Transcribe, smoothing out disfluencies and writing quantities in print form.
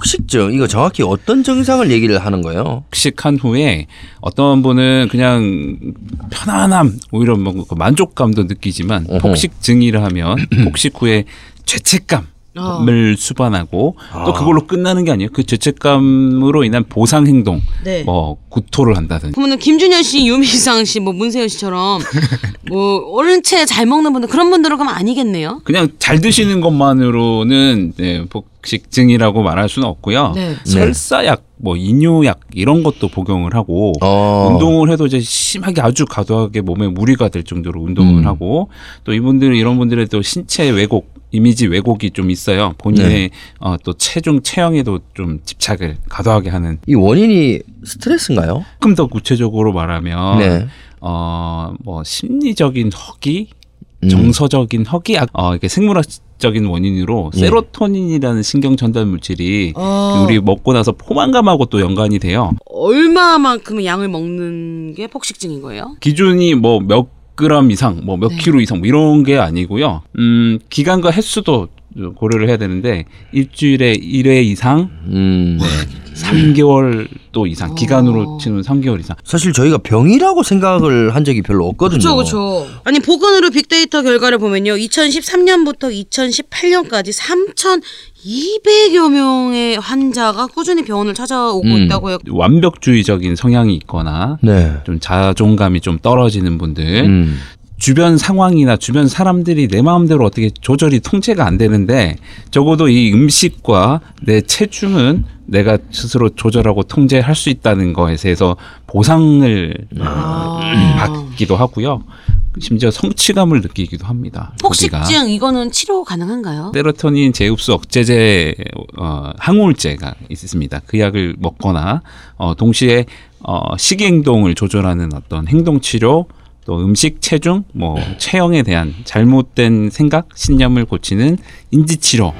폭식증, 이거 정확히 어떤 증상을 얘기를 하는 거예요? 폭식한 후에 어떤 분은 그냥 편안함, 오히려 뭐 만족감도 느끼지만 어허. 폭식증이라 하면 폭식 후에 죄책감 을 수반하고 또 그걸로 끝나는 게 아니에요. 그 죄책감으로 인한 보상 행동, 네. 뭐 구토를 한다든지. 그러면 김준현 씨, 유미상 씨, 뭐 문세윤 씨처럼 뭐 오른 채 잘 먹는 분들 그런 분들은 그럼 아니겠네요. 그냥 잘 드시는 것만으로는 네, 폭식증이라고 말할 수는 없고요. 네. 설사약, 뭐 인유약 이런 것도 복용을 하고 운동을 해도 이제 심하게 아주 과도하게 몸에 무리가 될 정도로 운동을 하고 또 이분들 이런 분들의 또 신체 왜곡. 이미지 왜곡이 좀 있어요. 본인의 네. 또 체중 체형에도 좀 집착을 과도하게 하는. 이 원인이 스트레스인가요? 조금 더 구체적으로 말하면 네. 뭐 심리적인 허기, 정서적인 허기, 이게 생물학적인 원인으로 네. 세로토닌이라는 신경 전달 물질이 우리 먹고 나서 포만감하고 또 연관이 돼요. 얼마만큼의 양을 먹는 게 폭식증인 거예요? 기준이 뭐 몇 그램 이상, 뭐 몇 킬로 이상, 뭐 이런 게 아니고요. 기간과 횟수도 고려를 해야 되는데 일주일에 1회 이상, 3개월도 이상, 기간으로 치면 3개월 이상. 사실 저희가 병이라고 생각을 한 적이 별로 없거든요. 그렇죠, 그렇죠. 아니 보건의료 빅데이터 결과를 보면요, 2013년부터 2018년까지 3,200여 명의 환자가 꾸준히 병원을 찾아오고 있다고 해요. 완벽주의적인 성향이 있거나 네. 좀 자존감이 좀 떨어지는 분들. 주변 상황이나 주변 사람들이 내 마음대로 어떻게 조절이 통제가 안 되는데 적어도 이 음식과 내 체중은 내가 스스로 조절하고 통제할 수 있다는 거에 대해서 보상을 받기도 하고요. 심지어 성취감을 느끼기도 합니다. 폭식증 이거는 치료 가능한가요? 세로토닌 재흡수 억제제 항우울제가 있습니다. 그 약을 먹거나 동시에 식이행동을 조절하는 어떤 행동치료 또 음식, 체중, 뭐 체형에 대한 잘못된 생각, 신념을 고치는 인지치료.